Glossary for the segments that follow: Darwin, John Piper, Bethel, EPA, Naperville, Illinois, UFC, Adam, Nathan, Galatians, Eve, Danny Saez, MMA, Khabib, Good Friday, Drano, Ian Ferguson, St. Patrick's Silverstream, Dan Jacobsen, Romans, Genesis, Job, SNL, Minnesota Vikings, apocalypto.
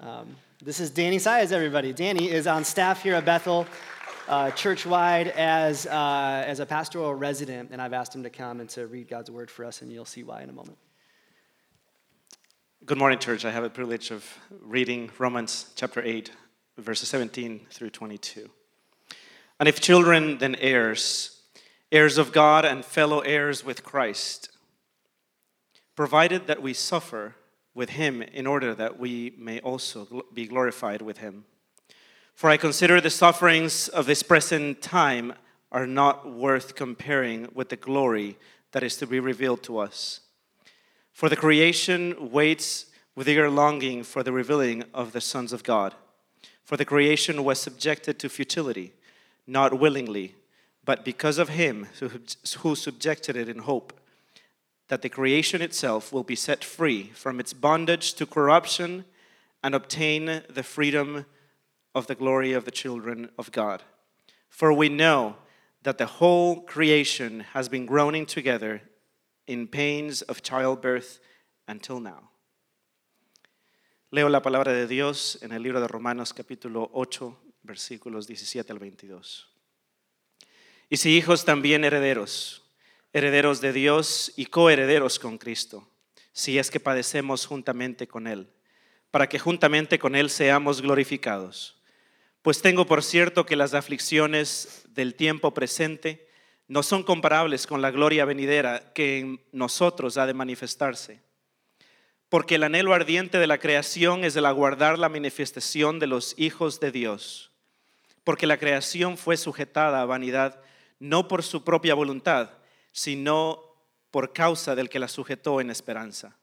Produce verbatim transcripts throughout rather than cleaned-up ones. Um, this is Danny Saez, everybody. Danny is on staff here at Bethel, uh, church-wide, as, uh, as a pastoral resident, and I've asked him to come and to read God's word for us, and you'll see why in a moment. Good morning, church. I have the privilege of reading Romans chapter eight, verses seventeen through twenty-two. And if children, then heirs, heirs of God and fellow heirs with Christ, provided that we suffer with him in order that we may also be glorified with him. For I consider the sufferings of this present time are not worth comparing with the glory that is to be revealed to us. For the creation waits with eager longing for the revealing of the sons of God. For the creation was subjected to futility, not willingly, but because of him who subjected it in hope, that the creation itself will be set free from its bondage to corruption and obtain the freedom of the glory of the children of God. For we know that the whole creation has been groaning together in pains of childbirth until now. Leo la palabra de Dios en el libro de Romanos capítulo ocho, versículos diecisiete al veintidós. Y si hijos, también herederos, herederos de Dios y coherederos con Cristo, si es que padecemos juntamente con Él, para que juntamente con Él seamos glorificados. Pues tengo por cierto que las aflicciones del tiempo presente no son comparables con la gloria venidera que en nosotros ha de manifestarse. Porque el anhelo ardiente de la creación es el aguardar la manifestación de los hijos de Dios. Porque la creación fue sujetada a vanidad, no por su propia voluntad, sino por causa del que la sujetó en esperanza.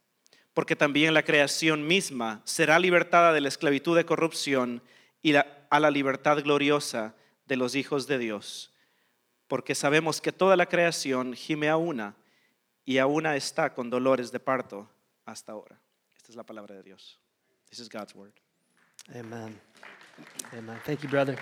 Porque también la creación misma será libertada de la esclavitud de corrupción y la, a la libertad gloriosa de los hijos de Dios. Porque sabemos que toda la creación gime a una y a una está con dolores de parto hasta ahora. Esta es la palabra de Dios. This is God's word. Amen. Amen. Thank you, brother.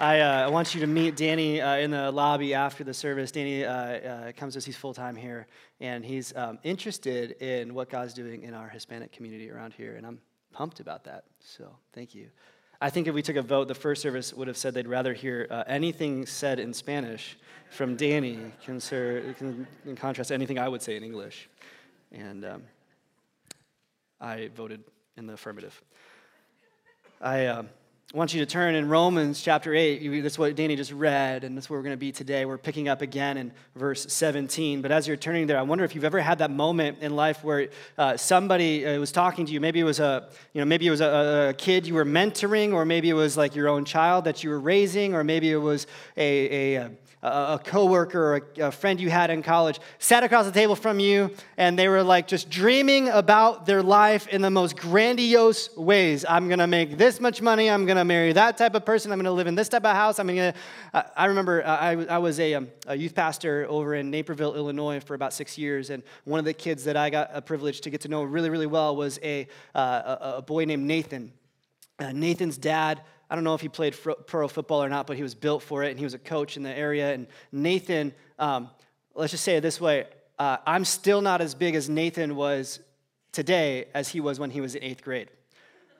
I, uh, I want you to meet Danny uh, in the lobby after the service. Danny uh, uh, comes to us. He's full-time here, and he's um, interested in what God's doing in our Hispanic community around here, and I'm pumped about that, so thank you. I think if we took a vote, the first service would have said they'd rather hear uh, anything said in Spanish from Danny concern, in contrast to anything I would say in English, and um, I voted in the affirmative. I... Uh, I want you to turn in Romans chapter eight. That's what Danny just read, and that's where we're going to be today. We're picking up again in verse seventeen. But as you're turning there, I wonder if you've ever had that moment in life where uh, somebody uh, was talking to you. Maybe it was a, you know, maybe it was a, a kid you were mentoring, or maybe it was like your own child that you were raising, or maybe it was a a, a, a coworker or a, a friend you had in college sat across the table from you, and they were like just dreaming about their life in the most grandiose ways. I'm going to make this much money. I'm going to marry that type of person. I'm going to live in this type of house. I'm going to, I remember I, I was a, um, a youth pastor over in Naperville, Illinois for about six years. And one of the kids that I got a privilege to get to know really, really well was a, uh, a, a boy named Nathan. Uh, Nathan's dad, I don't know if he played fro- pro football or not, but he was built for it. And he was a coach in the area. And Nathan, um, let's just say it this way. Uh, I'm still not as big as Nathan was today as he was when he was in eighth grade.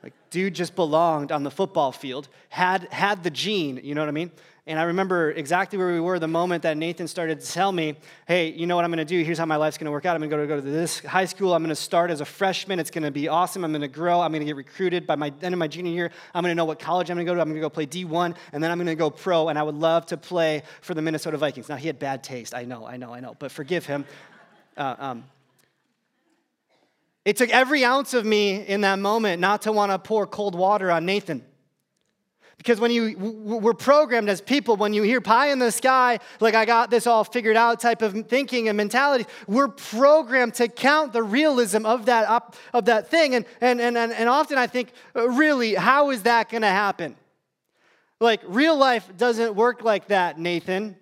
Like, dude just belonged on the football field, had had the gene, you know what I mean? And I remember exactly where we were the moment that Nathan started to tell me, hey, you know what I'm going to do? Here's how my life's going to work out. I'm going to go to this high school. I'm going to start as a freshman. It's going to be awesome. I'm going to grow. I'm going to get recruited by my end of my junior year. I'm going to know what college I'm going to go to. I'm going to go play D one, and then I'm going to go pro, and I would love to play for the Minnesota Vikings. Now, he had bad taste. I know, I know, I know, but forgive him. Uh, um It took every ounce of me in that moment not to want to pour cold water on Nathan. Because when you, we're programmed as people, when you hear pie in the sky, like I got this all figured out type of thinking and mentality, we're programmed to count the realism of that op, of that thing. And, and, and, and often I think, really, how is that going to happen? Like, real life doesn't work like that, Nathan.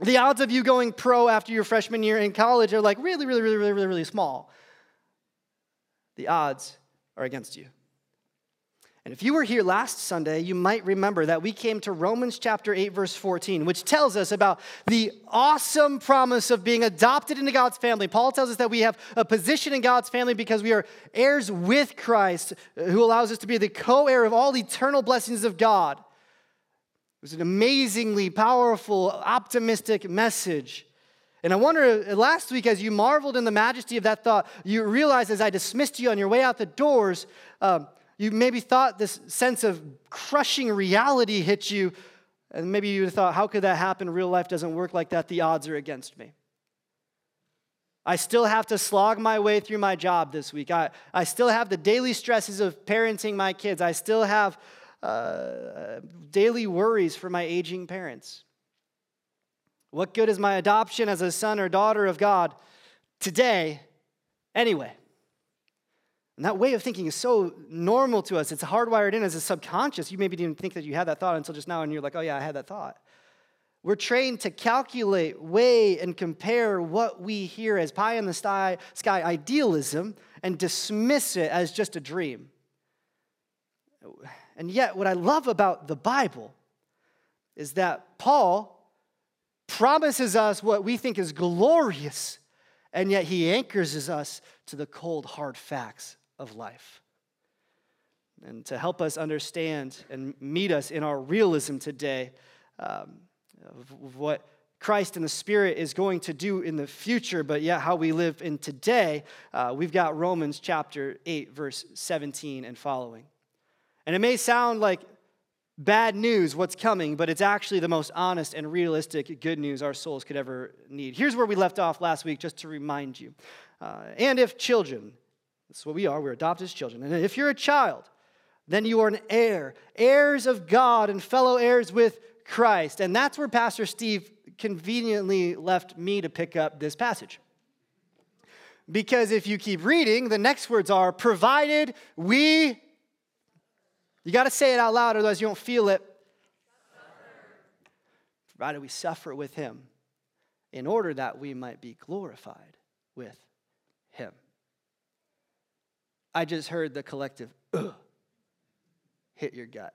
The odds of you going pro after your freshman year in college are like really, really, really, really, really, really small. The odds are against you. And if you were here last Sunday, you might remember that we came to Romans chapter eight, verse fourteen, which tells us about the awesome promise of being adopted into God's family. Paul tells us that we have a position in God's family because we are heirs with Christ, who allows us to be the co-heir of all eternal blessings of God. It was an amazingly powerful, optimistic message. And I wonder, last week, as you marveled in the majesty of that thought, you realized as I dismissed you on your way out the doors, um, you maybe thought this sense of crushing reality hit you, and maybe you thought, how could that happen? Real life doesn't work like that. The odds are against me. I still have to slog my way through my job this week. I, I still have the daily stresses of parenting my kids. I still have Uh, daily worries for my aging parents. What good is my adoption as a son or daughter of God today anyway? And that way of thinking is so normal to us. It's hardwired in as a subconscious. You maybe didn't even think that you had that thought until just now, and you're like, oh yeah, I had that thought. We're trained to calculate, weigh, and compare what we hear as pie in the sky idealism and dismiss it as just a dream. And yet, what I love about the Bible is that Paul promises us what we think is glorious, and yet he anchors us to the cold, hard facts of life. And to help us understand and meet us in our realism today, um, of what Christ and the Spirit is going to do in the future, but yet how we live in today, uh, we've got Romans chapter eight, verse seventeen and following. And it may sound like bad news, what's coming, but it's actually the most honest and realistic good news our souls could ever need. Here's where we left off last week, just to remind you. Uh, and if children, that's what we are, we're adopted as children. And if you're a child, then you are an heir, heirs of God and fellow heirs with Christ. And that's where Pastor Steve conveniently left me to pick up this passage. Because if you keep reading, the next words are, provided we... You got to say it out loud, otherwise you don't feel it. Suffer. Provided we suffer with him in order that we might be glorified with him. I just heard the collective, ugh, hit your gut.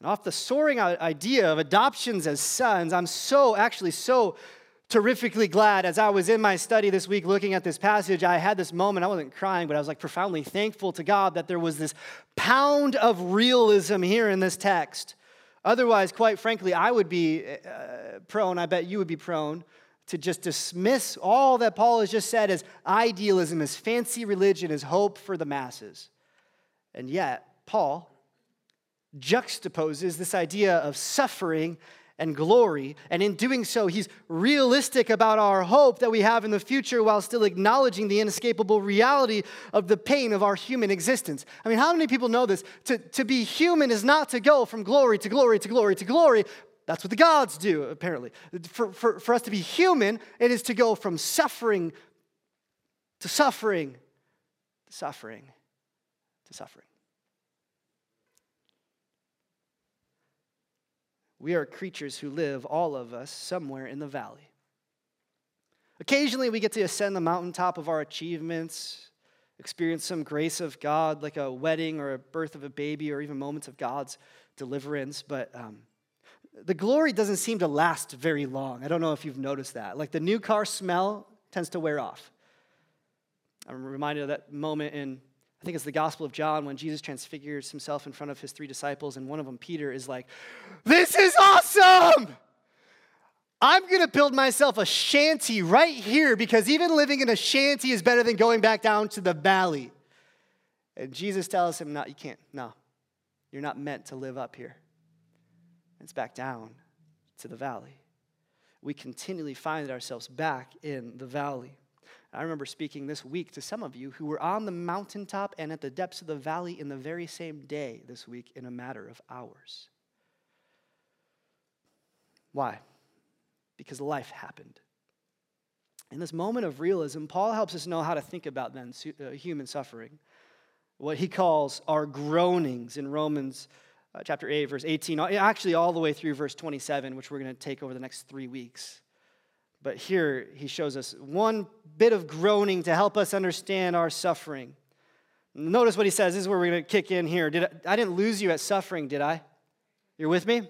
And off the soaring idea of adoptions as sons, I'm so, actually so terrifically glad as I was in my study this week looking at this passage, I had this moment, I wasn't crying, but I was like profoundly thankful to God that there was this pound of realism here in this text. Otherwise, quite frankly, I would be uh, prone, I bet you would be prone, to just dismiss all that Paul has just said as idealism, as fancy religion, as hope for the masses. And yet, Paul juxtaposes this idea of suffering and glory, and in doing so, he's realistic about our hope that we have in the future while still acknowledging the inescapable reality of the pain of our human existence. I mean, how many people know this? To, to be human is not to go from glory to glory to glory to glory. That's what the gods do, apparently. For, for, for us to be human, it is to go from suffering to suffering to suffering to suffering. We are creatures who live, all of us, somewhere in the valley. Occasionally, we get to ascend the mountaintop of our achievements, experience some grace of God, like a wedding or a birth of a baby, or even moments of God's deliverance. But um, the glory doesn't seem to last very long. I don't know if you've noticed that. Like the new car smell tends to wear off. I'm reminded of that moment in, I think it's the Gospel of John, when Jesus transfigures himself in front of his three disciples, and one of them, Peter, is like, this is awesome! I'm going to build myself a shanty right here, because even living in a shanty is better than going back down to the valley. And Jesus tells him, no, you can't, no. You're not meant to live up here. It's back down to the valley. We continually find ourselves back in the valley. I remember speaking this week to some of you who were on the mountaintop and at the depths of the valley in the very same day this week in a matter of hours. Why? Because life happened. In this moment of realism, Paul helps us know how to think about then human suffering, what he calls our groanings in Romans chapter eight, verse eighteen, actually all the way through verse twenty-seven, which we're going to take over the next three weeks. But here he shows us one bit of groaning to help us understand our suffering. Notice what he says. This is where we're going to kick in here. Did I, I didn't lose you at suffering, did I? You're with me?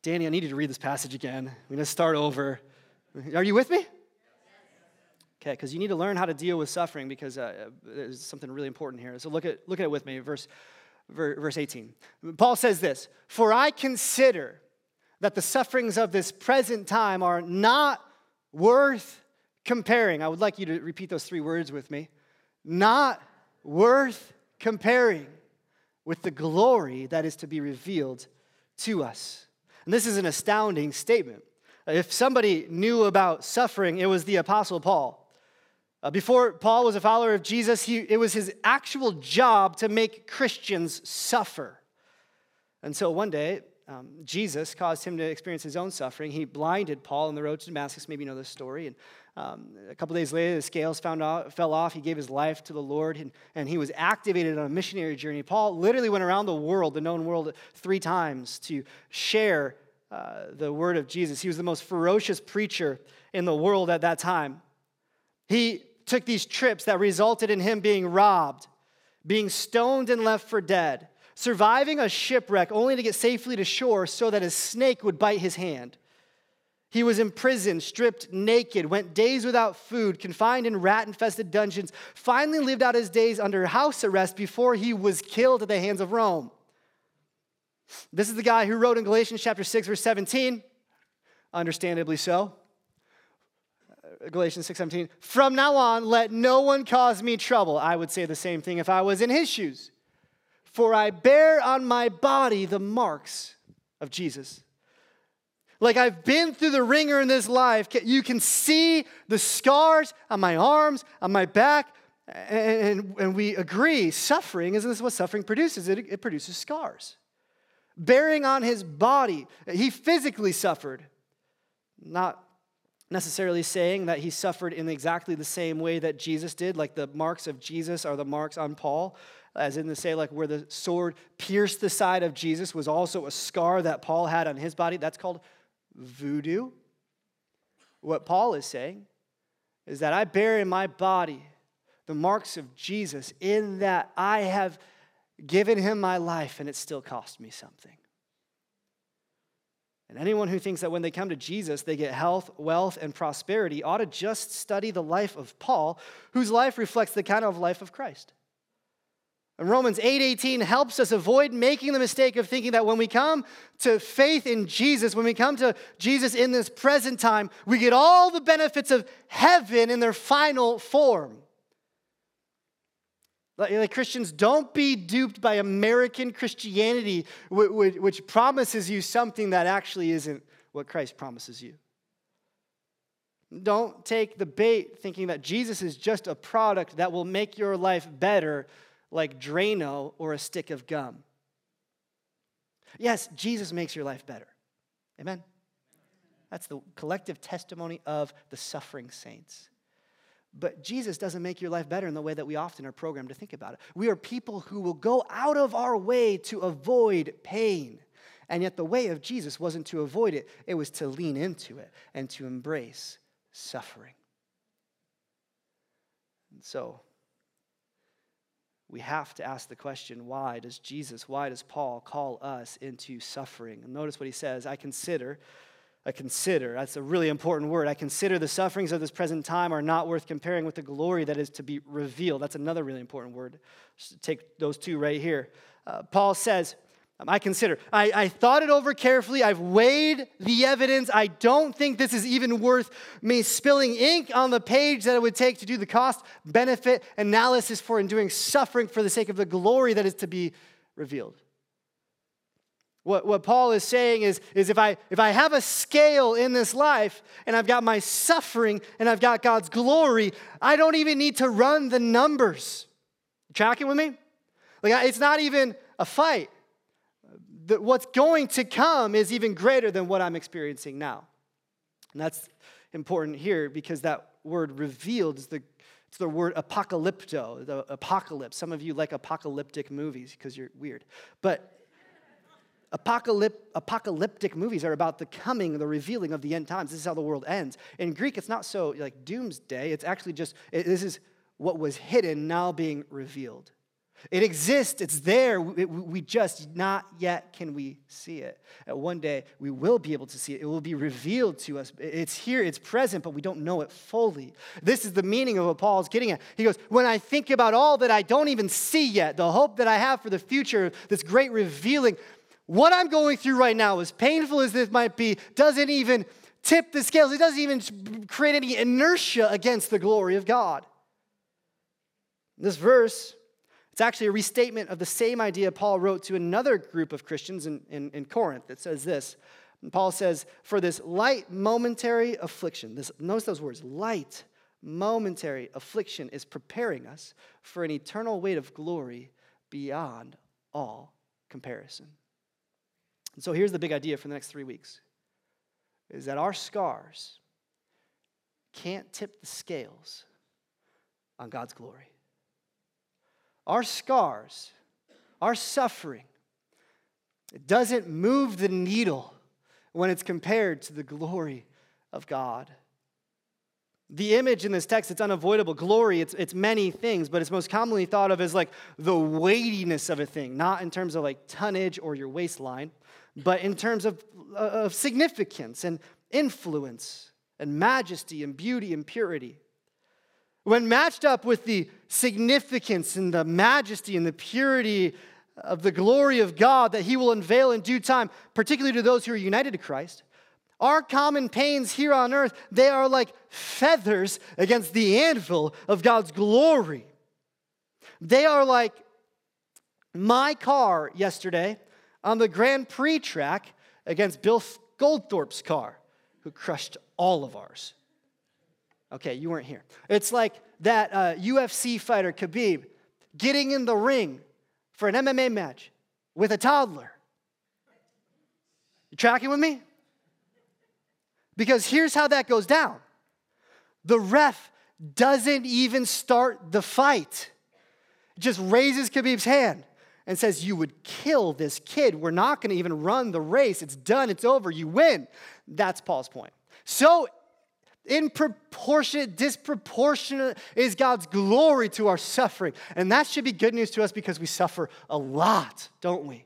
Danny, I need you to read this passage again. We're going to start over. Are you with me? Okay, because you need to learn how to deal with suffering because uh, there's something really important here. So look at look at it with me, verse verse eighteen. Paul says this, "For I consider that the sufferings of this present time are not worth comparing." I would like you to repeat those three words with me. Not worth comparing with the glory that is to be revealed to us. And this is an astounding statement. If somebody knew about suffering, it was the Apostle Paul. Uh, before Paul was a follower of Jesus, he, it was his actual job to make Christians suffer. Until one day, um, Jesus caused him to experience his own suffering. He blinded Paul on the road to Damascus. Maybe you know this story. And um, a couple days later, the scales found out, fell off. He gave his life to the Lord, and, and he was activated on a missionary journey. Paul literally went around the world, the known world, three times to share Uh, the word of Jesus. He was the most ferocious preacher in the world at that time. He took these trips that resulted in him being robbed, being stoned and left for dead, surviving a shipwreck only to get safely to shore so that a snake would bite his hand. He was imprisoned, stripped naked, went days without food, confined in rat-infested dungeons, finally lived out his days under house arrest before he was killed at the hands of Rome. This is the guy who wrote in Galatians chapter six, verse seventeen, understandably so, Galatians six, seventeen, "From now on, let no one cause me trouble. I would say the same thing if I was in his shoes. For I bear on my body the marks of Jesus." Like, I've been through the ringer in this life. You can see the scars on my arms, on my back, and, and we agree, suffering, isn't this what suffering produces? It, it produces scars. Bearing on his body, he physically suffered. Not necessarily saying that he suffered in exactly the same way that Jesus did, like the marks of Jesus are the marks on Paul, as in to say, like where the sword pierced the side of Jesus was also a scar that Paul had on his body. That's called voodoo. What Paul is saying is that I bear in my body the marks of Jesus in that I have given him my life, and it still cost me something. And anyone who thinks that when they come to Jesus, they get health, wealth, and prosperity ought to just study the life of Paul, whose life reflects the kind of life of Christ. And Romans eight eighteen helps us avoid making the mistake of thinking that when we come to faith in Jesus, when we come to Jesus in this present time, we get all the benefits of heaven in their final form. Like Christians, don't be duped by American Christianity, which promises you something that actually isn't what Christ promises you. Don't take the bait thinking that Jesus is just a product that will make your life better, like Drano or a stick of gum. Yes, Jesus makes your life better. Amen? That's the collective testimony of the suffering saints. But Jesus doesn't make your life better in the way that we often are programmed to think about it. We are people who will go out of our way to avoid pain. And yet the way of Jesus wasn't to avoid it. It was to lean into it and to embrace suffering. And so we have to ask the question, why does Jesus, why does Paul call us into suffering? And notice what he says, I consider... I consider, that's a really important word. I consider the sufferings of this present time are not worth comparing with the glory that is to be revealed. That's another really important word. Just take those two right here. Uh, Paul says, I consider. I, I thought it over carefully. I've weighed the evidence. I don't think this is even worth me spilling ink on the page that it would take to do the cost-benefit analysis for enduring suffering for the sake of the glory that is to be revealed. What, what Paul is saying is, is if I if I have a scale in this life and I've got my suffering and I've got God's glory, I don't even need to run the numbers. Tracking with me? Like, it's not even a fight. The, what's going to come is even greater than what I'm experiencing now. And that's important here because that word revealed is the It's the word apocalypto, the apocalypse. Some of you like apocalyptic movies because you're weird. But Apocalypt, apocalyptic movies are about the coming, the revealing of the end times. This is how the world ends. In Greek, it's not so like doomsday. It's actually just, it, this is what was hidden now being revealed. It exists, it's there, we just not yet can we see it. One day we will be able to see it, it will be revealed to us. It's here, it's present, but we don't know it fully. This is the meaning of what Paul's getting at. He goes, when I think about all that I don't even see yet, the hope that I have for the future, this great revealing, what I'm going through right now, as painful as this might be, doesn't even tip the scales, it doesn't even create any inertia against the glory of God. This verse, it's actually a restatement of the same idea Paul wrote to another group of Christians in, in, in Corinth that says this. And Paul says, for this light momentary affliction, this, notice those words, light momentary affliction is preparing us for an eternal weight of glory beyond all comparison. And so here's the big idea for the next three weeks, is that our scars can't tip the scales on God's glory. Our scars, our suffering, it doesn't move the needle when it's compared to the glory of God. The image in this text, it's unavoidable. Glory, it's, it's many things, but it's most commonly thought of as like the weightiness of a thing, not in terms of like tonnage or your waistline, but in terms of, of significance and influence and majesty and beauty and purity. When matched up with the significance and the majesty and the purity of the glory of God that he will unveil in due time, particularly to those who are united to Christ, our common pains here on earth, they are like feathers against the anvil of God's glory. They are like my car yesterday on the Grand Prix track against Bill Goldthorpe's car, who crushed all of ours. Okay, you weren't here. It's like that uh, U F C fighter, Khabib, getting in the ring for an M M A match with a toddler. You tracking with me? Because here's how that goes down. The ref doesn't even start the fight. Just raises Khabib's hand and says, you would kill this kid. We're not going to even run the race. It's done. It's over. You win. That's Paul's point. So in proportionate, disproportionate is God's glory to our suffering. And that should be good news to us because we suffer a lot, don't we?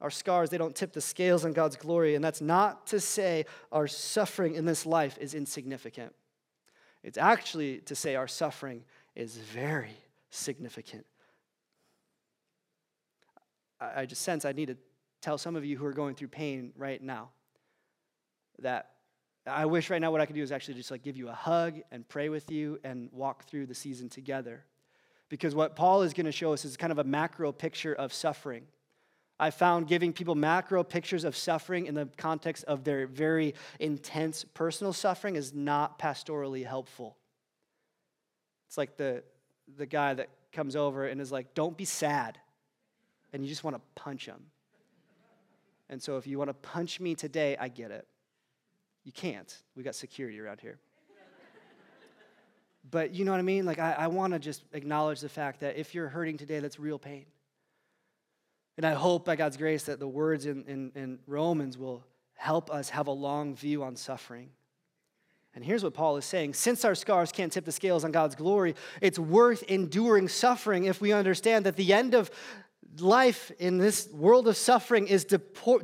Our scars, they don't tip the scales on God's glory. And that's not to say our suffering in this life is insignificant. It's actually to say our suffering is very significant. I just sense I need to tell some of you who are going through pain right now that I wish right now what I could do is actually just like give you a hug and pray with you and walk through the season together. Because what Paul is going to show us is kind of a macro picture of suffering. I found giving people macro pictures of suffering in the context of their very intense personal suffering is not pastorally helpful. It's like the, the guy that comes over and is like, don't be sad. And you just want to punch him. And so if you want to punch me today, I get it. You can't. We got security around here. But you know what I mean? Like, I, I want to just acknowledge the fact that if you're hurting today, that's real pain. And I hope by God's grace that the words in, in, in Romans will help us have a long view on suffering. And here's what Paul is saying. Since our scars can't tip the scales on God's glory, it's worth enduring suffering if we understand that the end of life in this world of suffering is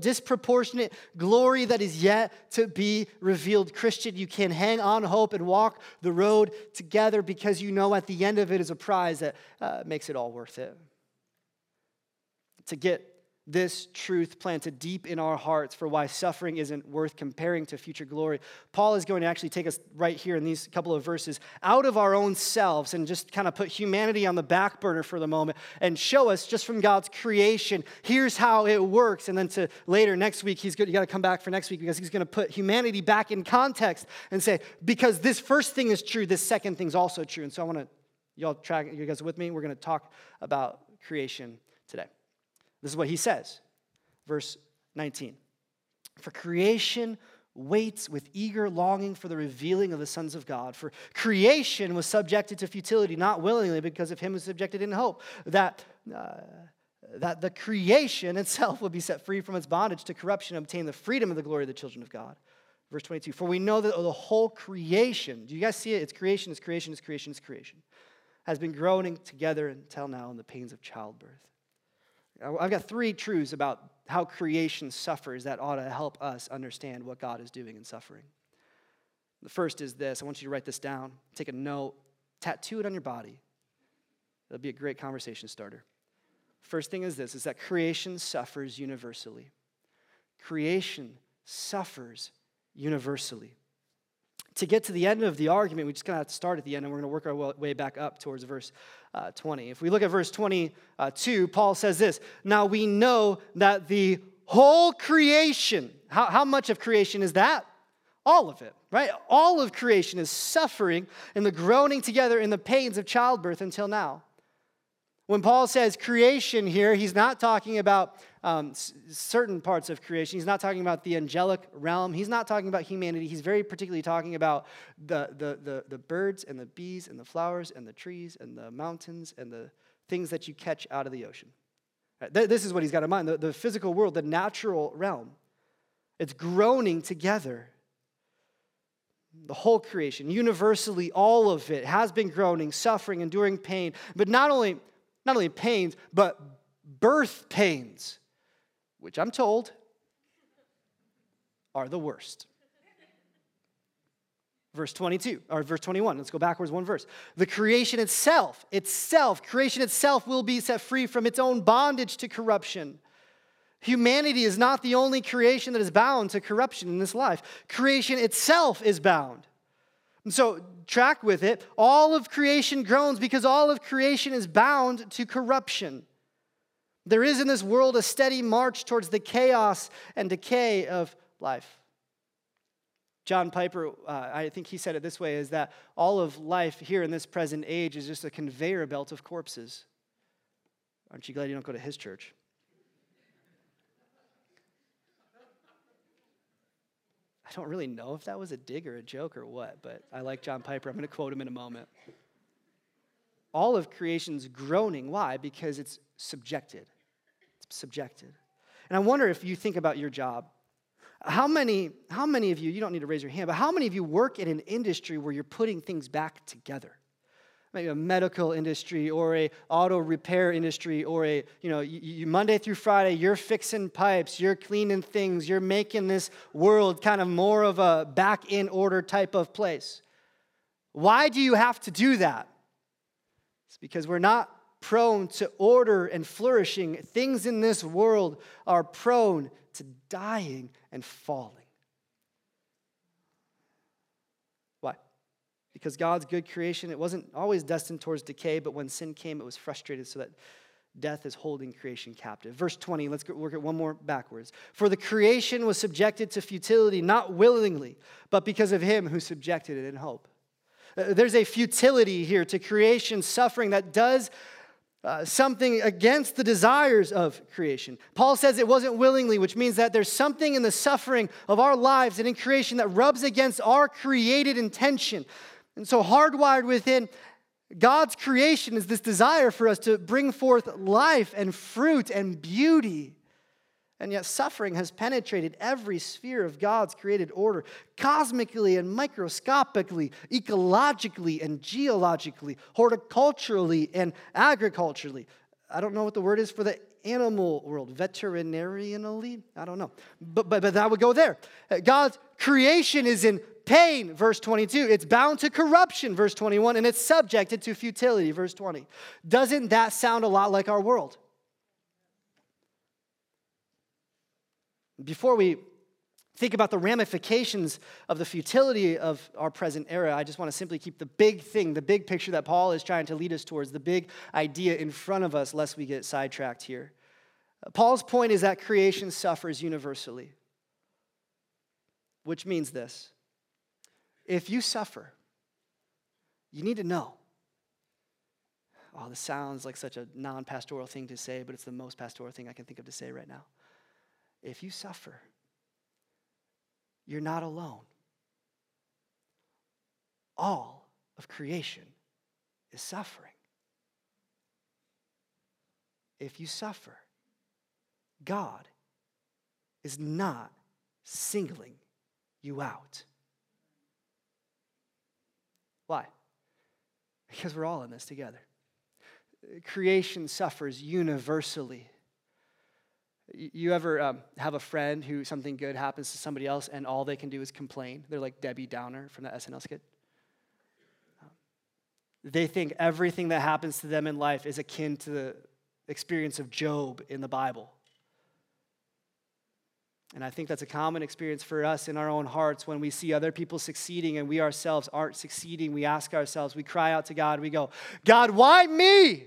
disproportionate glory that is yet to be revealed. Christian, you can hang on hope and walk the road together because you know at the end of it is a prize that uh, makes it all worth it. To get this truth planted deep in our hearts for why suffering isn't worth comparing to future glory, Paul is going to actually take us right here in these couple of verses out of our own selves and just kind of put humanity on the back burner for the moment and show us just from God's creation, here's how it works. And then to later next week, he's good. You got to come back for next week because he's going to put humanity back in context and say, because this first thing is true, this second thing's also true. And so I want to, y'all track, you guys with me? We're going to talk about creation today. This is what he says, verse nineteen. For creation waits with eager longing for the revealing of the sons of God. For creation was subjected to futility, not willingly, because of him who subjected in hope, that uh, that the creation itself would be set free from its bondage to corruption and obtain the freedom of the glory of the children of God. Verse twenty-two, for we know that the whole creation, do you guys see it? It's creation, it's creation, it's creation, it's creation. Has been groaning together until now in the pains of childbirth. I've got three truths about how creation suffers that ought to help us understand what God is doing in suffering. The first is this. I want you to write this down. Take a note. Tattoo it on your body. It'll be a great conversation starter. First thing is this, is that creation suffers universally. Creation suffers universally. To get to the end of the argument, we just kind of have to start at the end, and we're going to work our way back up towards verse uh, twenty. If we look at verse twenty-two, Paul says this, now we know that the whole creation, how, how much of creation is that? All of it, right? All of creation is suffering in the groaning together in the pains of childbirth until now. When Paul says creation here, he's not talking about um, s- certain parts of creation. He's not talking about the angelic realm. He's not talking about humanity. He's very particularly talking about the, the, the, the birds and the bees and the flowers and the trees and the mountains and the things that you catch out of the ocean. Right? Th- this is what he's got in mind, the, the physical world, the natural realm. It's groaning together. The whole creation, universally, all of it has been groaning, suffering, enduring pain, but not only not only pains, but birth pains, which I'm told are the worst. Verse twenty-two, or verse twenty-one, let's go backwards one verse. The creation itself, itself, creation itself will be set free from its own bondage to corruption. Humanity is not the only creation that is bound to corruption in this life. Creation itself is bound. And so track with it. All of creation groans because all of creation is bound to corruption. There is in this world a steady march towards the chaos and decay of life. John Piper, uh, I think he said it this way, is that all of life here in this present age is just a conveyor belt of corpses. Aren't you glad you don't go to his church? I don't really know if that was a dig or a joke or what, but I like John Piper. I'm going to quote him in a moment. All of creation's groaning. Why? Because it's subjected. It's subjected. And I wonder if you think about your job. How many, how many of you, you don't need to raise your hand, but how many of you work in an industry where you're putting things back together? Maybe a medical industry or a auto repair industry or a, you know, you, you, Monday through Friday, you're fixing pipes, you're cleaning things, you're making this world kind of more of a back in order type of place. Why do you have to do that? It's because we're not prone to order and flourishing. Things in this world are prone to dying and falling. Because God's good creation, it wasn't always destined towards decay, but when sin came, it was frustrated so that death is holding creation captive. Verse twenty, let's go work it one more backwards. For the creation was subjected to futility, not willingly, but because of him who subjected it in hope. Uh, there's a futility here to creation suffering that does uh, something against the desires of creation. Paul says it wasn't willingly, which means that there's something in the suffering of our lives and in creation that rubs against our created intention. And so hardwired within God's creation is this desire for us to bring forth life and fruit and beauty. And yet suffering has penetrated every sphere of God's created order, cosmically and microscopically, ecologically and geologically, horticulturally and agriculturally. I don't know what the word is for the animal world, veterinarianally, I don't know. But, but, but that would go there. God's creation is in pain, verse twenty-two. It's bound to corruption, verse twenty-one, and it's subjected to futility, verse twenty. Doesn't that sound a lot like our world? Before we think about the ramifications of the futility of our present era, I just want to simply keep the big thing, the big picture that Paul is trying to lead us towards, the big idea in front of us, lest we get sidetracked here. Paul's point is that creation suffers universally, which means this. If you suffer, you need to know. Oh, this sounds like such a non-pastoral thing to say, but it's the most pastoral thing I can think of to say right now. If you suffer, you're not alone. All of creation is suffering. If you suffer, God is not singling you out. Why? Because we're all in this together. Creation suffers universally. You ever um, have a friend who something good happens to somebody else and all they can do is complain? They're like Debbie Downer from that S N L skit. Um, they think everything that happens to them in life is akin to the experience of Job in the Bible. And I think that's a common experience for us in our own hearts when we see other people succeeding and we ourselves aren't succeeding. We ask ourselves, we cry out to God, we go, God, why me?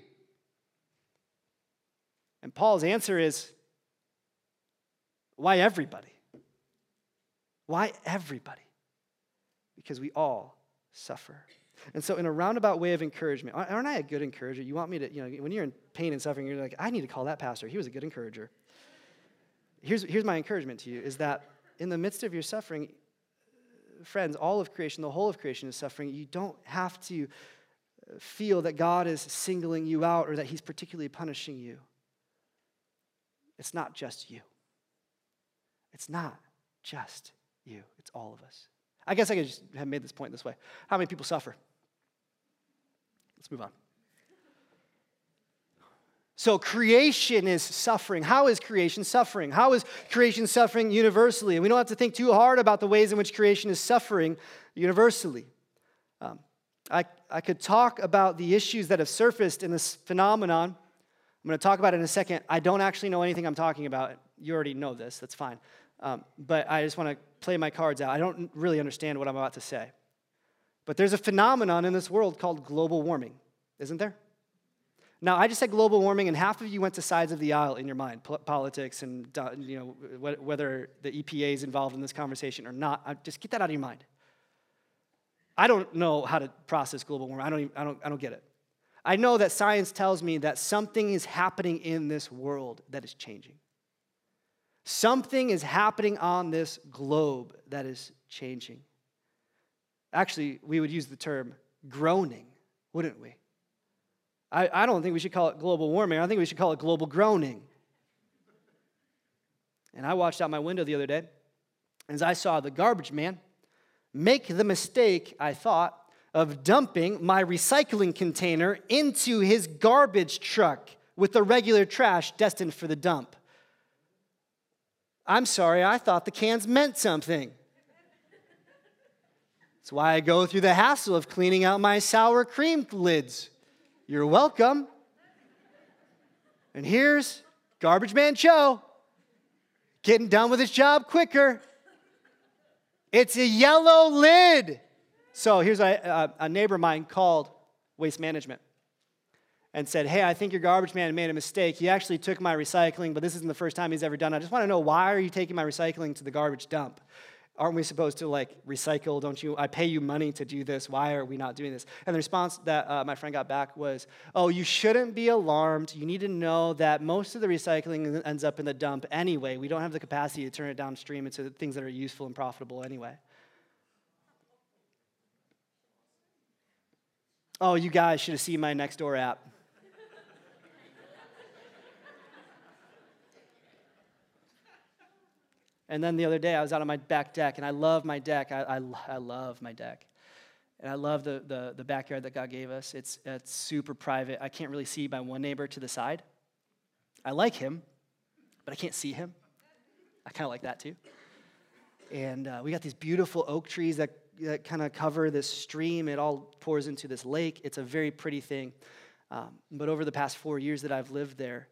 And Paul's answer is, why everybody? Why everybody? Because we all suffer. And so in a roundabout way of encouragement, aren't I a good encourager? You want me to, you know, when you're in pain and suffering, you're like, I need to call that pastor. He was a good encourager. Here's, here's my encouragement to you, is that in the midst of your suffering, friends, all of creation, the whole of creation is suffering. You don't have to feel that God is singling you out or that he's particularly punishing you. It's not just you. It's not just you. It's all of us. I guess I could just have made this point this way. How many people suffer? Let's move on. So creation is suffering. How is creation suffering? How is creation suffering universally? And we don't have to think too hard about the ways in which creation is suffering universally. Um, I, I could talk about the issues that have surfaced in this phenomenon. I'm going to talk about it in a second. I don't actually know anything I'm talking about. You already know this. That's fine. Um, but I just want to play my cards out. I don't really understand what I'm about to say. But there's a phenomenon in this world called global warming, isn't there? Now, I just said global warming, and half of you went to sides of the aisle in your mind, po- politics and, you know, whether the E P A is involved in this conversation or not. I, just get that out of your mind. I don't know how to process global warming. I don't even, I don't, I don't get it. I know that science tells me that something is happening in this world that is changing. Something is happening on this globe that is changing. Actually, we would use the term groaning, wouldn't we? I, I don't think we should call it global warming. I think we should call it global groaning. And I watched out my window the other day as I saw the garbage man make the mistake, I thought, of dumping my recycling container into his garbage truck with the regular trash destined for the dump. I'm sorry, I thought the cans meant something. That's why I go through the hassle of cleaning out my sour cream lids. You're welcome. And here's Garbage Man Joe getting done with his job quicker. It's a yellow lid. So here's a, uh, a neighbor of mine called Waste Management and said, hey, I think your garbage man made a mistake. He actually took my recycling, but this isn't the first time he's ever done it. I just want to know, why are you taking my recycling to the garbage dump? Aren't we supposed to, like, recycle? Don't you? I pay you money to do this. Why are we not doing this? And the response that uh, my friend got back was, oh, you shouldn't be alarmed. You need to know that most of the recycling ends up in the dump anyway. We don't have the capacity to turn it downstream into things that are useful and profitable anyway. Oh, you guys should have seen my Nextdoor app. And then the other day, I was out on my back deck, and I love my deck. I, I, I love my deck. And I love the, the, the backyard that God gave us. It's, it's super private. I can't really see my one neighbor to the side. I like him, but I can't see him. I kind of like that, too. And uh, we got these beautiful oak trees that, that kind of cover this stream. It all pours into this lake. It's a very pretty thing. Um, but over the past four years that I've lived there,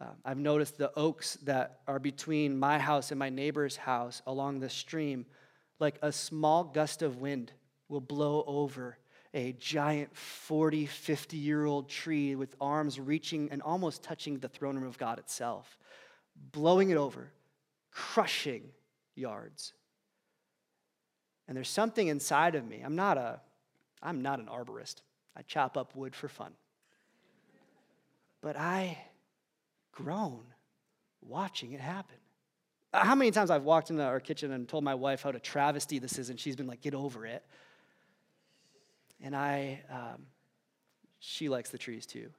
Uh, I've noticed the oaks that are between my house and my neighbor's house along the stream, like a small gust of wind will blow over a giant forty, fifty-year-old tree with arms reaching and almost touching the throne room of God itself, blowing it over, crushing yards. And there's something inside of me. I'm not a, I'm not an arborist. I chop up wood for fun. But I grown watching it happen. How many times I've walked into our kitchen and told my wife how to travesty this is, and she's been like, get over it. And I, um, she likes the trees too.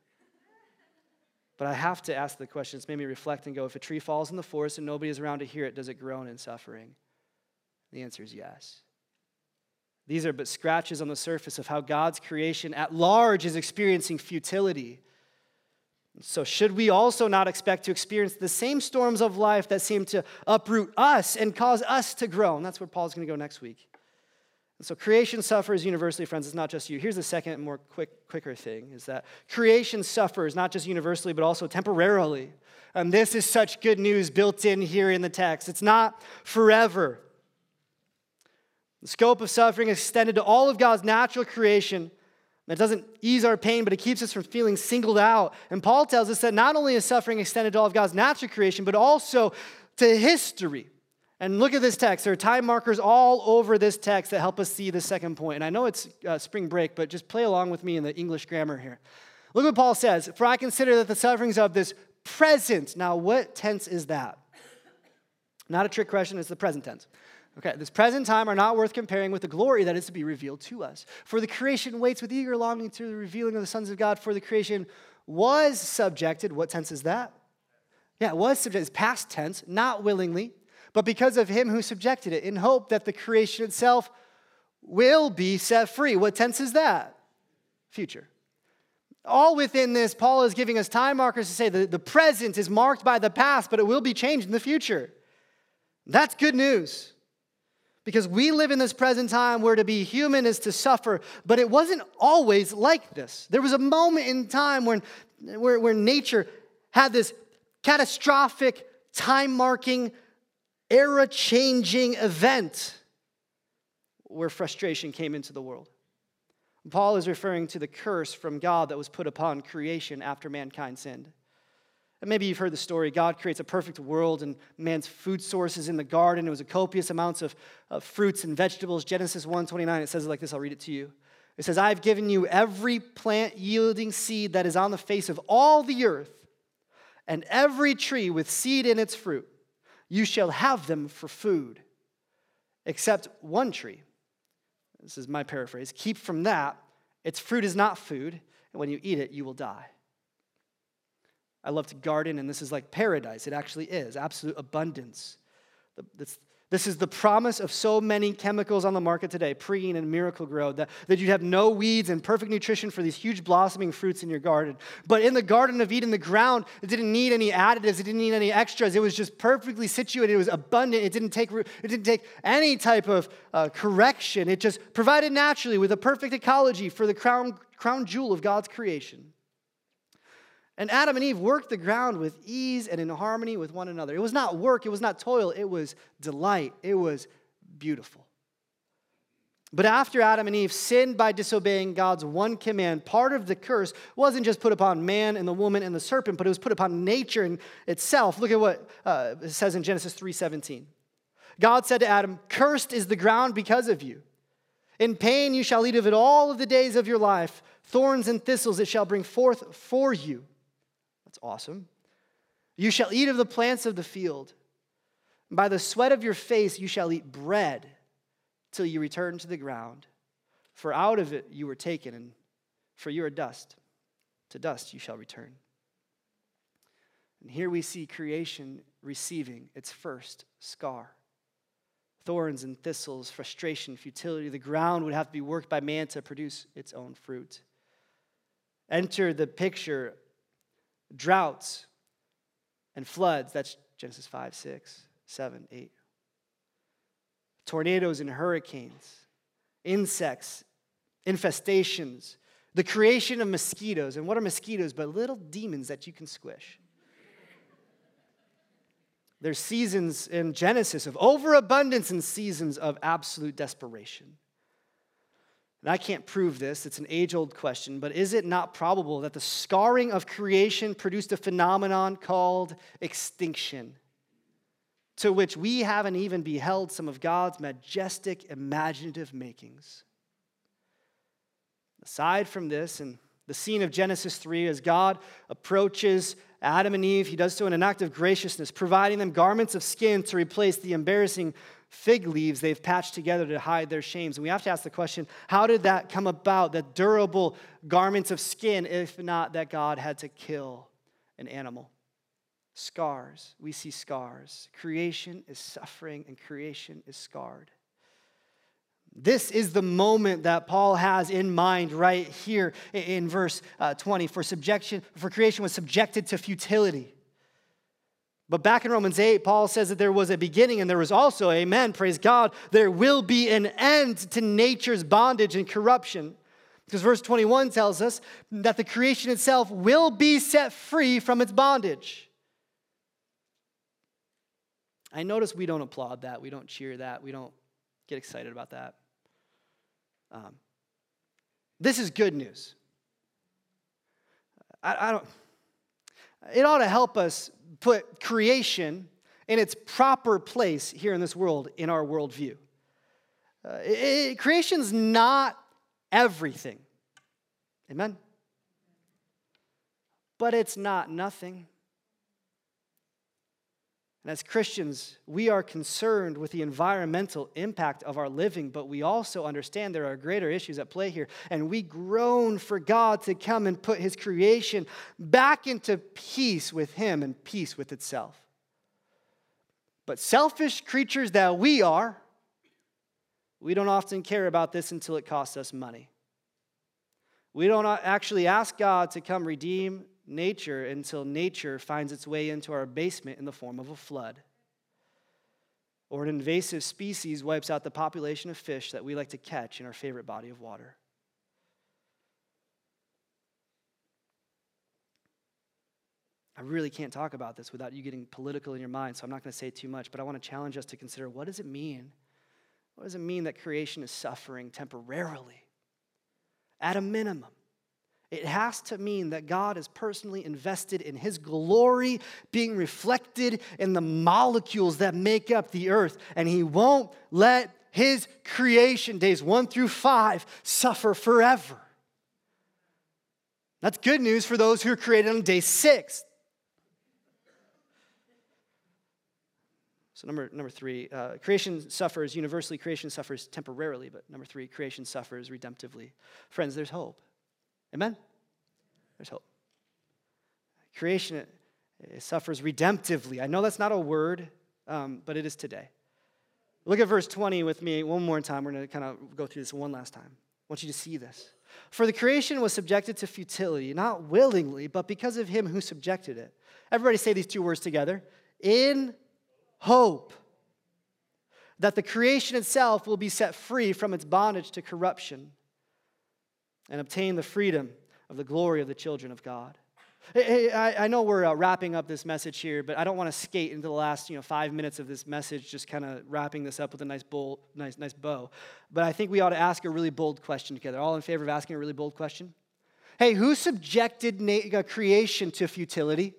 But I have to ask the question. It's made me reflect and go, if a tree falls in the forest and nobody is around to hear it, does it groan in suffering? The answer is yes. These are but scratches on the surface of how God's creation at large is experiencing futility. So should we also not expect to experience the same storms of life that seem to uproot us and cause us to grow? And that's where Paul's going to go next week. And so creation suffers universally, friends. It's not just you. Here's the second more quick, quicker thing, is that creation suffers not just universally, but also temporarily. And this is such good news built in here in the text. It's not forever. The scope of suffering is extended to all of God's natural creation. It doesn't ease our pain, but it keeps us from feeling singled out. And Paul tells us that not only is suffering extended to all of God's natural creation, but also to history. And look at this text. There are time markers all over this text that help us see the second point. And I know it's uh, spring break, but just play along with me in the English grammar here. Look what Paul says. For I consider that the sufferings of this present. Now, what tense is that? Not a trick question. It's the present tense. Okay, this present time are not worth comparing with the glory that is to be revealed to us. For the creation waits with eager longing to the revealing of the sons of God. For the creation was subjected. What tense is that? Yeah, it was subjected. It's past tense, not willingly, but because of him who subjected it, in hope that the creation itself will be set free. What tense is that? Future. All within this, Paul is giving us time markers to say that the present is marked by the past, but it will be changed in the future. That's good news. Because we live in this present time where to be human is to suffer, but it wasn't always like this. There was a moment in time when, where, where nature had this catastrophic, time-marking, era-changing event where frustration came into the world. Paul is referring to the curse from God that was put upon creation after mankind sinned. And maybe you've heard the story. God creates a perfect world and man's food source is in the garden. It was a copious amounts of, of fruits and vegetables. Genesis one twenty-nine, it says it like this. I'll read it to you. It says, I've given you every plant yielding seed that is on the face of all the earth and every tree with seed in its fruit. You shall have them for food, except one tree. This is my paraphrase. Keep from that. Its fruit is not food, and when you eat it, you will die. I love to garden, and this is like paradise. It actually is, absolute abundance. This is the promise of so many chemicals on the market today, Preen and Miracle-Gro, that, that you'd have no weeds and perfect nutrition for these huge blossoming fruits in your garden. But in the Garden of Eden, the ground, it didn't need any additives. It didn't need any extras. It was just perfectly situated. It was abundant. It didn't take, it didn't take any type of uh, correction. It just provided naturally with a perfect ecology for the crown, crown jewel of God's creation. And Adam and Eve worked the ground with ease and in harmony with one another. It was not work. It was not toil. It was delight. It was beautiful. But after Adam and Eve sinned by disobeying God's one command, part of the curse wasn't just put upon man and the woman and the serpent, but it was put upon nature in itself. Look at what uh, it says in Genesis three seventeen. God said to Adam, cursed is the ground because of you. In pain you shall eat of it all of the days of your life. Thorns and thistles it shall bring forth for you. That's awesome. You shall eat of the plants of the field. By the sweat of your face you shall eat bread till you return to the ground. For out of it you were taken, and for you are dust. To dust you shall return. And here we see creation receiving its first scar. Thorns and thistles, frustration, futility. The ground would have to be worked by man to produce its own fruit. Enter the picture. Droughts and floods, that's Genesis five, six, seven, eight. Tornadoes and hurricanes, insects, infestations, the creation of mosquitoes. And what are mosquitoes but little demons that you can squish? There's seasons in Genesis of overabundance and seasons of absolute desperation. And I can't prove this, it's an age-old question, but is it not probable that the scarring of creation produced a phenomenon called extinction, to which we haven't even beheld some of God's majestic, imaginative makings? Aside from this, and the scene of Genesis three, as God approaches Adam and Eve, he does so in an act of graciousness, providing them garments of skin to replace the embarrassing fig leaves they've patched together to hide their shames. And we have to ask the question, how did that come about, that durable garments of skin, if not that God had to kill an animal? Scars. We see scars. Creation is suffering and creation is scarred. This is the moment that Paul has in mind right here in verse twenty. For subjection, for creation was subjected to futility. But back in Romans eight, Paul says that there was a beginning and there was also, amen, praise God, there will be an end to nature's bondage and corruption. Because verse twenty-one tells us that the creation itself will be set free from its bondage. I notice we don't applaud that. We don't cheer that. We don't get excited about that. Um, this is good news. I, I don't. It ought to help us put creation in its proper place here in this world, in our worldview. Uh, it, it, creation's not everything. Amen? But it's not nothing. And as Christians, we are concerned with the environmental impact of our living, but we also understand there are greater issues at play here. And we groan for God to come and put his creation back into peace with him and peace with itself. But selfish creatures that we are, we don't often care about this until it costs us money. We don't actually ask God to come redeem nature until nature finds its way into our basement in the form of a flood. Or an invasive species wipes out the population of fish that we like to catch in our favorite body of water. I really can't talk about this without you getting political in your mind, so I'm not going to say too much, but I want to challenge us to consider, what does it mean? What does it mean that creation is suffering temporarily? At a minimum, it has to mean that God is personally invested in his glory being reflected in the molecules that make up the earth. And he won't let his creation, days one through five, suffer forever. That's good news for those who are created on day six. So number number three, uh, creation suffers universally. Creation suffers temporarily. But number three, creation suffers redemptively. Friends, there's hope. Amen? There's hope. Creation it, it suffers redemptively. I know that's not a word, um, but it is today. Look at verse twenty with me one more time. We're going to kind of go through this one last time. I want you to see this. For the creation was subjected to futility, not willingly, but because of him who subjected it. Everybody say these two words together. In hope that the creation itself will be set free from its bondage to corruption and obtain the freedom of the glory of the children of God. Hey, I, I know we're uh, wrapping up this message here, but I don't want to skate into the last, you know, five minutes of this message, just kind of wrapping this up with a nice, bold, nice, nice bow. But I think we ought to ask a really bold question together. All in favor of asking a really bold question? Hey, who subjected na- creation to futility?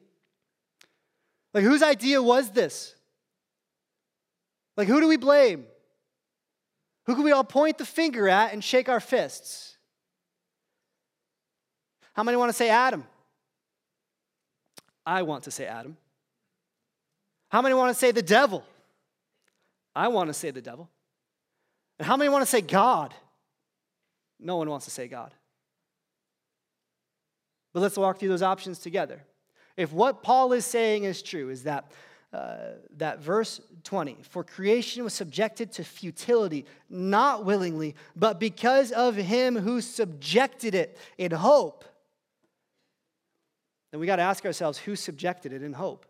Like, whose idea was this? Like, who do we blame? Who can we all point the finger at and shake our fists? How many want to say Adam? I want to say Adam. How many want to say the devil? I want to say the devil. And how many want to say God? No one wants to say God. But let's walk through those options together. If what Paul is saying is true, is that uh, that verse twenty, for creation was subjected to futility, not willingly, but because of him who subjected it in hope. Then we got to ask ourselves, who subjected it in hope?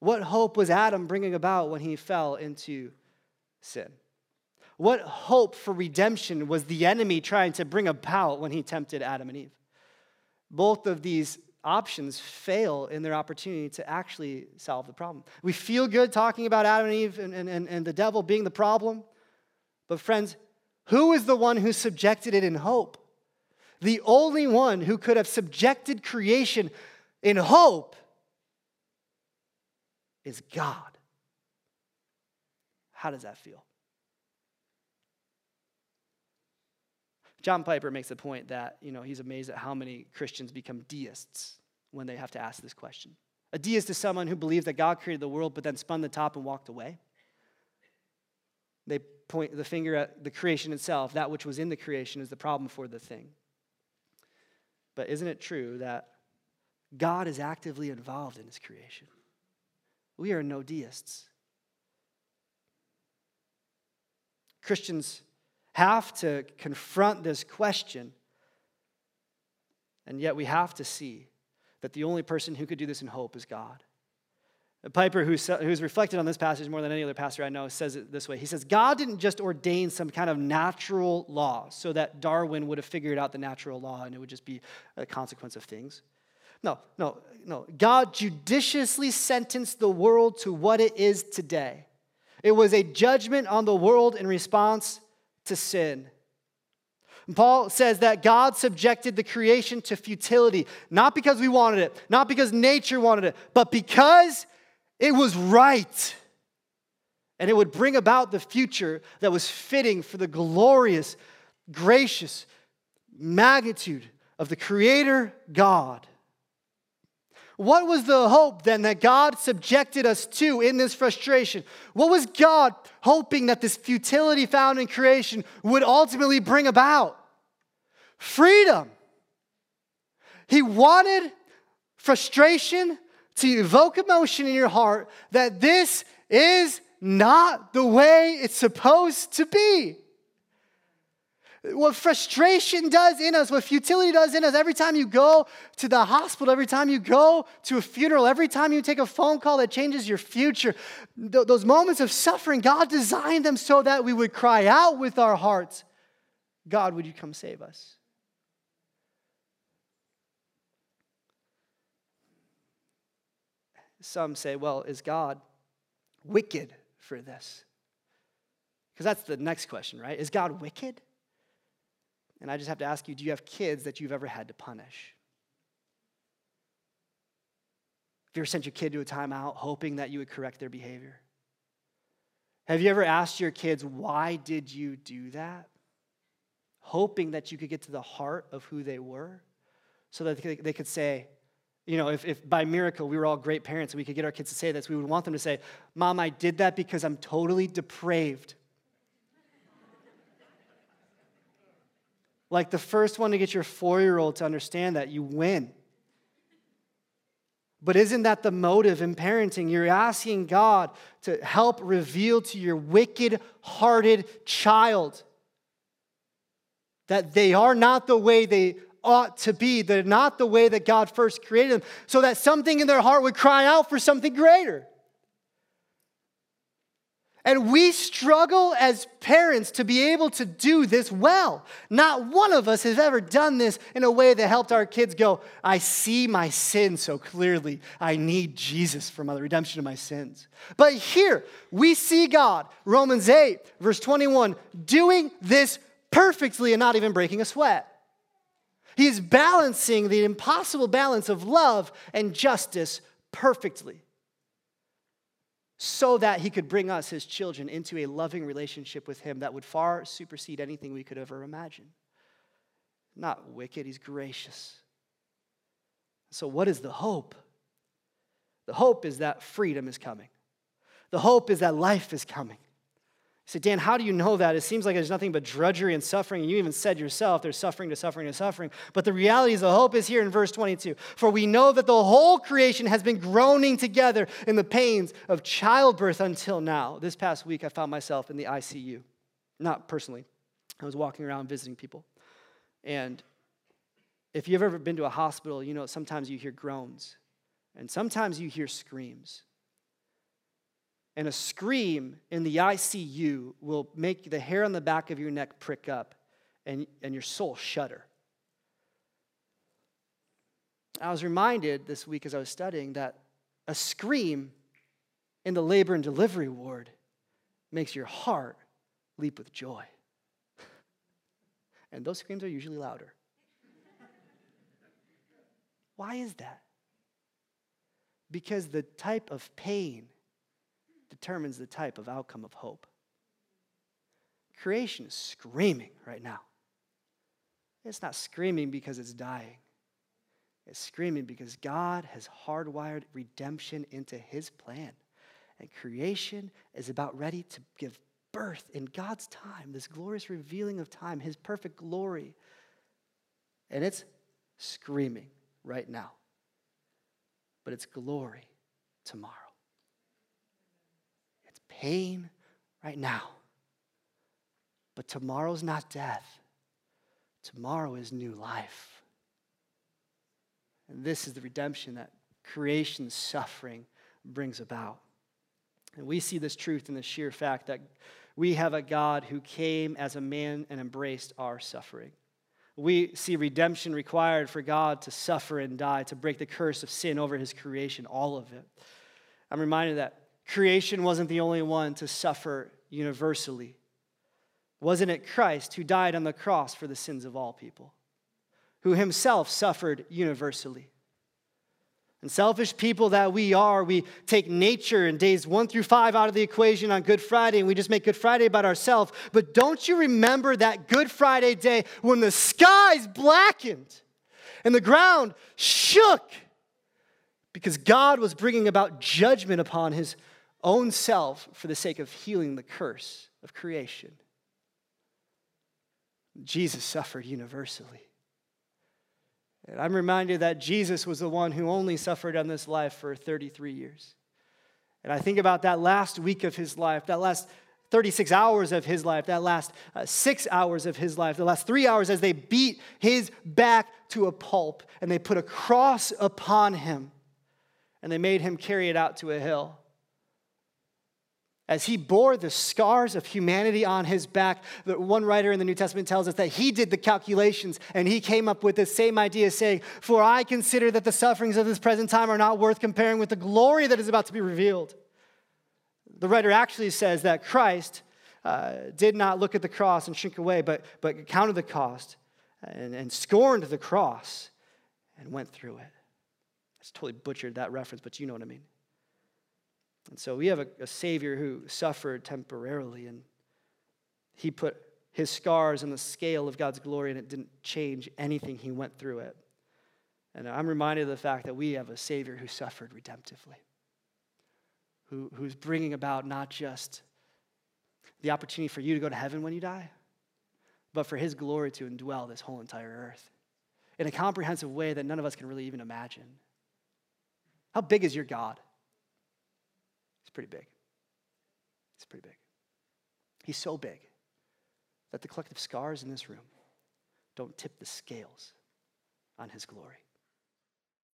What hope was Adam bringing about when he fell into sin? What hope for redemption was the enemy trying to bring about when he tempted Adam and Eve? Both of these options fail in their opportunity to actually solve the problem. We feel good talking about Adam and Eve and, and, and the devil being the problem. But friends, who is the one who subjected it in hope? The only one who could have subjected creation in hope is God. How does that feel? John Piper makes the point that, you know, he's amazed at how many Christians become deists when they have to ask this question. A deist is someone who believes that God created the world but then spun the top and walked away. They point the finger at the creation itself. That which was in the creation is the problem for the thing. But isn't it true that God is actively involved in his creation? We are no deists. Christians have to confront this question. And yet we have to see that the only person who could do this in hope is God. Piper, who's, who's reflected on this passage more than any other pastor I know, says it this way. He says, God didn't just ordain some kind of natural law so that Darwin would have figured out the natural law and it would just be a consequence of things. No, no, no. God judiciously sentenced the world to what it is today. It was a judgment on the world in response to sin. And Paul says that God subjected the creation to futility, not because we wanted it, not because nature wanted it, but because it was right. And it would bring about the future that was fitting for the glorious, gracious magnitude of the Creator God. What was the hope then that God subjected us to in this frustration? What was God hoping that this futility found in creation would ultimately bring about? Freedom. He wanted frustration to evoke emotion in your heart that this is not the way it's supposed to be. What frustration does in us, what futility does in us, every time you go to the hospital, every time you go to a funeral, every time you take a phone call that changes your future, th- those moments of suffering, God designed them so that we would cry out with our hearts, God, would you come save us? Some say, well, is God wicked for this? Because that's the next question, right? Is God wicked? And I just have to ask you, do you have kids that you've ever had to punish? Have you ever sent your kid to a timeout hoping that you would correct their behavior? Have you ever asked your kids, why did you do that? Hoping that you could get to the heart of who they were so that they could say, you know, if, if by miracle we were all great parents and we could get our kids to say this, we would want them to say, Mom, I did that because I'm totally depraved. Like the first one to get your four-year-old to understand that, you win. But isn't that the motive in parenting? You're asking God to help reveal to your wicked-hearted child that they are not the way they ought to be. They're not the way that God first created them, so that something in their heart would cry out for something greater. And we struggle as parents to be able to do this well. Not one of us has ever done this in a way that helped our kids go, I see my sin so clearly. I need Jesus for my redemption of my sins. But here, we see God, Romans eight, verse twenty-one, doing this perfectly and not even breaking a sweat. He is balancing the impossible balance of love and justice perfectly, so that he could bring us, his children, into a loving relationship with him that would far supersede anything we could ever imagine. Not wicked, he's gracious. So what is the hope? The hope is that freedom is coming. The hope is that life is coming. You say, Dan, how do you know that? It seems like there's nothing but drudgery and suffering. And you even said yourself, there's suffering to suffering to suffering. But the reality is the hope is here in verse twenty-two. For we know that the whole creation has been groaning together in the pains of childbirth until now. This past week, I found myself in the I C U. Not personally. I was walking around visiting people. And if you've ever been to a hospital, you know sometimes you hear groans. And sometimes you hear screams. And a scream in the I C U will make the hair on the back of your neck prick up and, and your soul shudder. I was reminded this week as I was studying that a scream in the labor and delivery ward makes your heart leap with joy. And those screams are usually louder. Why is that? Because the type of pain determines the type of outcome of hope. Creation is screaming right now. It's not screaming because it's dying. It's screaming because God has hardwired redemption into his plan. And creation is about ready to give birth in God's time, this glorious revealing of time, his perfect glory. And it's screaming right now. But it's glory tomorrow. Pain right now, But tomorrow's not death. Tomorrow is new life. And this is the redemption that creation's suffering brings about. And we see this truth in the sheer fact that we have a God who came as a man and embraced our suffering. We see redemption required for God to suffer and die, to break the curse of sin over his creation, all of it. I'm reminded that creation wasn't the only one to suffer universally. Wasn't it Christ who died on the cross for the sins of all people, who himself suffered universally? And selfish people that we are, we take nature in days one through five out of the equation on Good Friday, and we just make Good Friday about ourselves. But don't you remember that Good Friday day when the skies blackened and the ground shook because God was bringing about judgment upon his own self for the sake of healing the curse of creation? Jesus suffered universally. And I'm reminded that Jesus was the one who only suffered on this life for thirty-three years. And I think about that last week of his life, that last thirty-six hours of his life, that last uh, six hours of his life, the last three hours as they beat his back to a pulp and they put a cross upon him and they made him carry it out to a hill. As he bore the scars of humanity on his back, that one writer in the New Testament tells us that he did the calculations and he came up with this same idea saying, "For I consider that the sufferings of this present time are not worth comparing with the glory that is about to be revealed." The writer actually says that Christ uh, did not look at the cross and shrink away, but, but counted the cost and, and scorned the cross and went through it. I just totally butchered that reference, but you know what I mean. And so we have a, a Savior who suffered temporarily, and he put his scars on the scale of God's glory, and it didn't change anything. He went through it. And I'm reminded of the fact that we have a Savior who suffered redemptively, who, who's bringing about not just the opportunity for you to go to heaven when you die, but for his glory to indwell this whole entire earth in a comprehensive way that none of us can really even imagine. How big is your God? It's pretty big. It's pretty big. He's so big that the collective scars in this room don't tip the scales on his glory.